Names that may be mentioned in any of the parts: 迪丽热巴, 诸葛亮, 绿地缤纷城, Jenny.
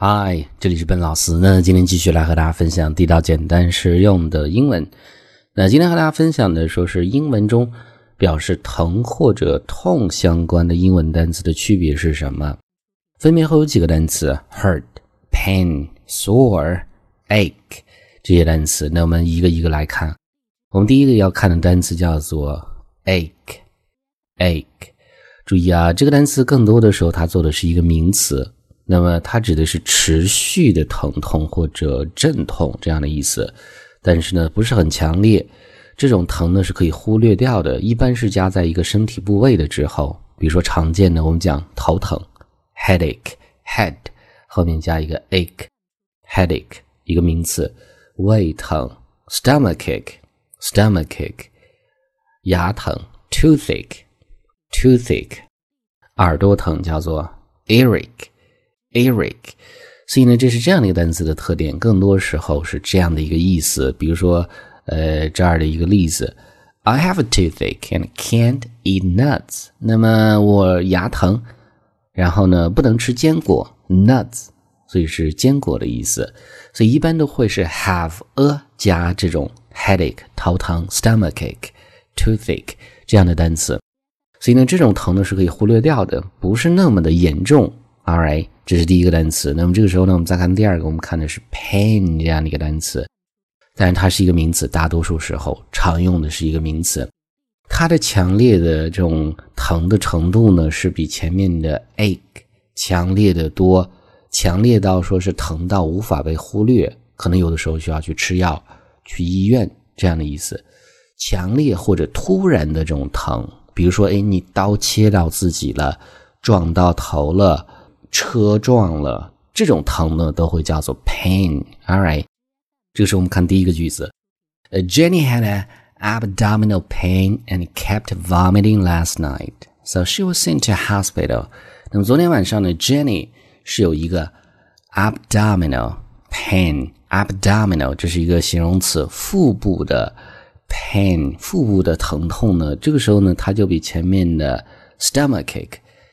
嗨，这里是笨老师。那今天继续来和大家分享地道、简单、实用的英文。那今天和大家分享的说是英文中表示疼或者痛相关的英文单词的区别是什么？分别会有几个单词 hurt、pain、sore、ache 这些单词。那我们一个一个来看。我们第一个要看的单词叫做 ache。 注意啊，这个单词更多的时候它做的是一个名词。那么它指的是持续的疼痛或者阵痛这样的意思，但是呢不是很强烈，这种疼呢是可以忽略掉的，一般是加在一个身体部位的之后，比如说常见的我们讲头疼 headache head 后面加一个 ache headache 一个名词，胃疼 stomachache stomachache 牙疼 toothache toothache 耳朵疼叫做 earache。 所以呢，这是这样的一个单词的特点，更多时候是这样的一个意思。比如说，这儿的一个例子 ，I have a toothache and can't eat nuts。 那么我牙疼，然后呢不能吃坚果 nuts， 所以是坚果的意思。所以一般都会是 have a 加这种 headache 头疼 stomachache toothache 这样的单词。所以呢，这种疼呢是可以忽略掉的，不是那么的严重。Alright， 这是第一个单词。那么这个时候呢，我们再看第二个，我们看的是 pain 这样的一个单词，但是它是一个名词，大多数时候常用的是一个名词。它的强烈的这种疼的程度呢，是比前面的 ache 强烈的多，强烈到说是疼到无法被忽略，可能有的时候需要去吃药、去医院这样的意思。强烈或者突然的这种疼，比如说，你刀切到自己了，撞到头了。车撞了，这种疼呢都会叫做 pain。 Alright， 这个时候我们看第一个句子 Jenny had an abdominal pain and kept vomiting last night, so she was sent to hospital。 那么昨天晚上呢 Jenny 是有一个 abdominal pain， abdominal 这是一个形容词，腹部的 pain 腹部的疼痛呢，这个时候呢它就比前面的 stomachache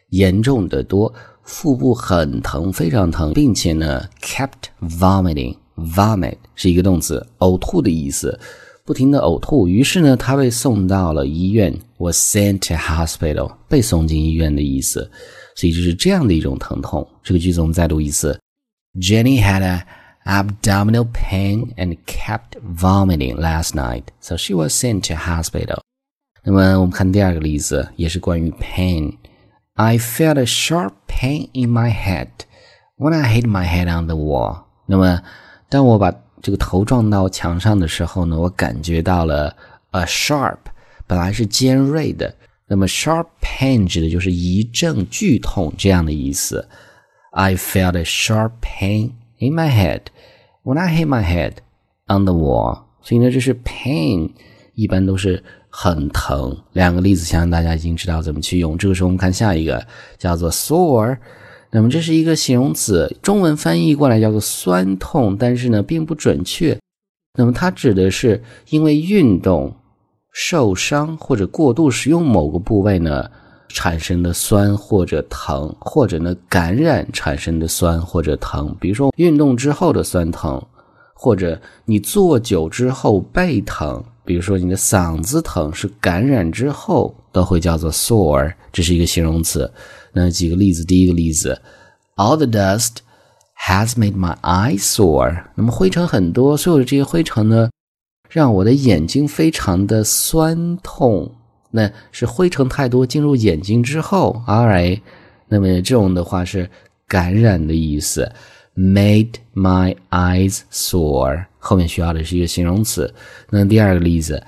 严重得多，腹部很疼，非常疼，并且呢 kept vomiting， vomit 是一个动词，呕吐的意思，不停的呕吐。于是呢他被送到了医院， was sent to hospital， 被送进医院的意思。所以就是这样的一种疼痛。这个句子我们再读一次 Jenny had an abdominal pain and kept vomiting last night, so she was sent to hospital。 那么我们看第二个例子，也是关于 pain。I felt a sharp pain in my head when I hit my head on the wall。 那么当我把这个头撞到墙上的时候呢，我感觉到了 a sharp 本来是尖锐的，那么 sharp pain 指的就是一阵剧痛这样的意思。 I felt a sharp pain in my head when I hit my head on the wall。 所以呢这是 pain， 一般都是很疼。两个例子相信大家已经知道怎么去用。这个时候我们看下一个叫做 sore。 那么这是一个形容词，中文翻译过来叫做酸痛，但是呢并不准确。那么它指的是因为运动受伤或者过度使用某个部位呢产生的酸或者疼，或者呢感染产生的酸或者疼，比如说运动之后的酸疼，或者你坐久之后背疼，比如说你的嗓子疼是感染之后，都会叫做 sore， 这是一个形容词。那几个例子，第一个例子 All the dust has made my eyes sore。 那么灰尘很多，所有的这些灰尘呢让我的眼睛非常的酸痛，那是灰尘太多进入眼睛之后。 Alright， 那么这种的话是感染的意思。 Made my eyes sore，后面需要的是一个形容词。那第二个例子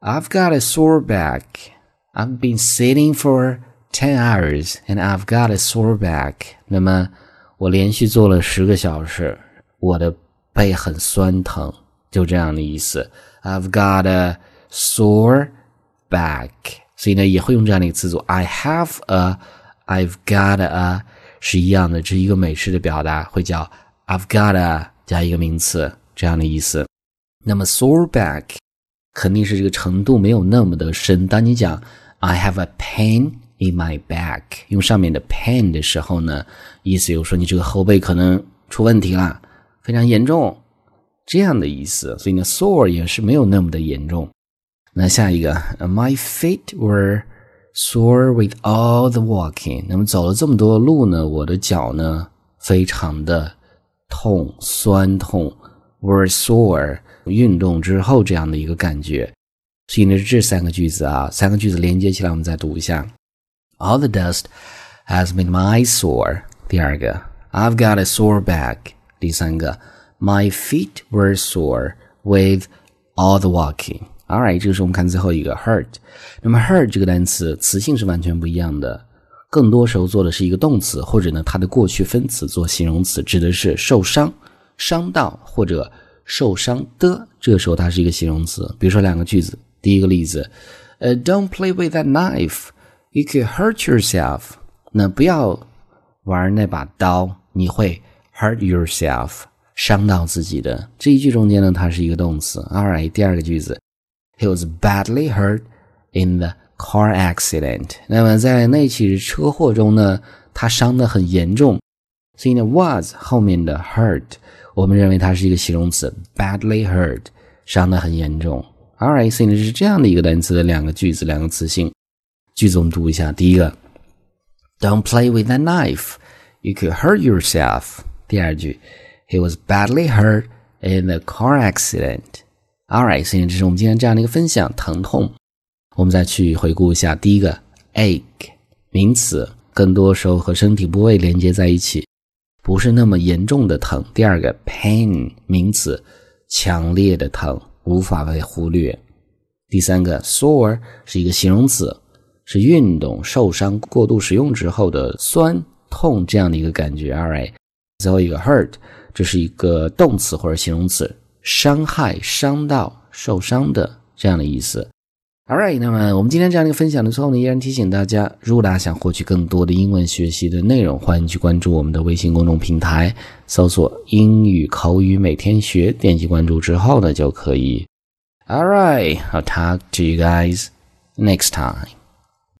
I've got a sore back， I've been sitting for 10 hours and I've got a sore back。 那么我连续坐了10个小时，我的背很酸疼，就这样的意思。 I've got a sore back。 所以呢也会用这样的一个词组 I have a， I've got a 是一样的，这是一个美式的表达，会叫 I've got a 加一个名词这样的意思。那么 sore back 肯定是这个程度没有那么的深。当你讲 I have a pain in my back， 用上面的 pain 的时候呢，意思有说你这个后背可能出问题了，非常严重，这样的意思。所以呢 sore 也是没有那么的严重。那下一个 My feet were sore with all the walking， 那么走了这么多路呢，我的脚呢非常的痛，酸痛， were sore 运动之后这样的一个感觉。所以呢这三个句子啊，三个句子连接起来我们再读一下。All the dust has made my sore， 第二个 I've got a sore back， 第三个 My feet were sore with all the walking。 Alright， 这个是我们看最后一个 hurt。 那么 hurt 这个单词词性是完全不一样的，更多时候做的是一个动词，或者呢它的过去分词做形容词，指的是受伤，伤到或者受伤的，这个时候它是一个形容词。比如说两个句子，第一个例子 Don't play with that knife, you could hurt yourself。 那不要玩那把刀，你会 hurt yourself， 伤到自己的。这一句中间呢它是一个动词。 Alright， 第二个句子 He was badly hurt in the car accident。 那么在那起车祸中呢他伤得很严重。所以呢 was 后面的 hurt 我们认为它是一个形容词， badly hurt 伤得很严重。Alright， 所以呢是这样的一个单词的两个句子，两个词性。句子我们读一下，第一个 Don't play with that knife, you could hurt yourself。 第二句 He was badly hurt in the car accident。 Alright， 所以呢这是我们今天这样的一个分享，疼痛。我们再去回顾一下，第一个 ache， 名词，更多时候和身体部位连接在一起，不是那么严重的疼。第二个 pain， 名词，强烈的疼，无法被忽略。第三个 sore 是一个形容词，是运动受伤过度使用之后的酸痛这样的一个感觉。 Alright， 最后一个 hurt， 这是一个动词或者形容词，伤害，伤到，受伤的这样的意思。 Alright， 那么我们今天这样的一个分享的最后呢，依然提醒大家，如果大家想获取更多的英文学习的内容，欢迎去关注我们的微信公众平台，搜索英语口语每天学，点击关注之后呢就可以。Alright， I'll talk to you guys next time.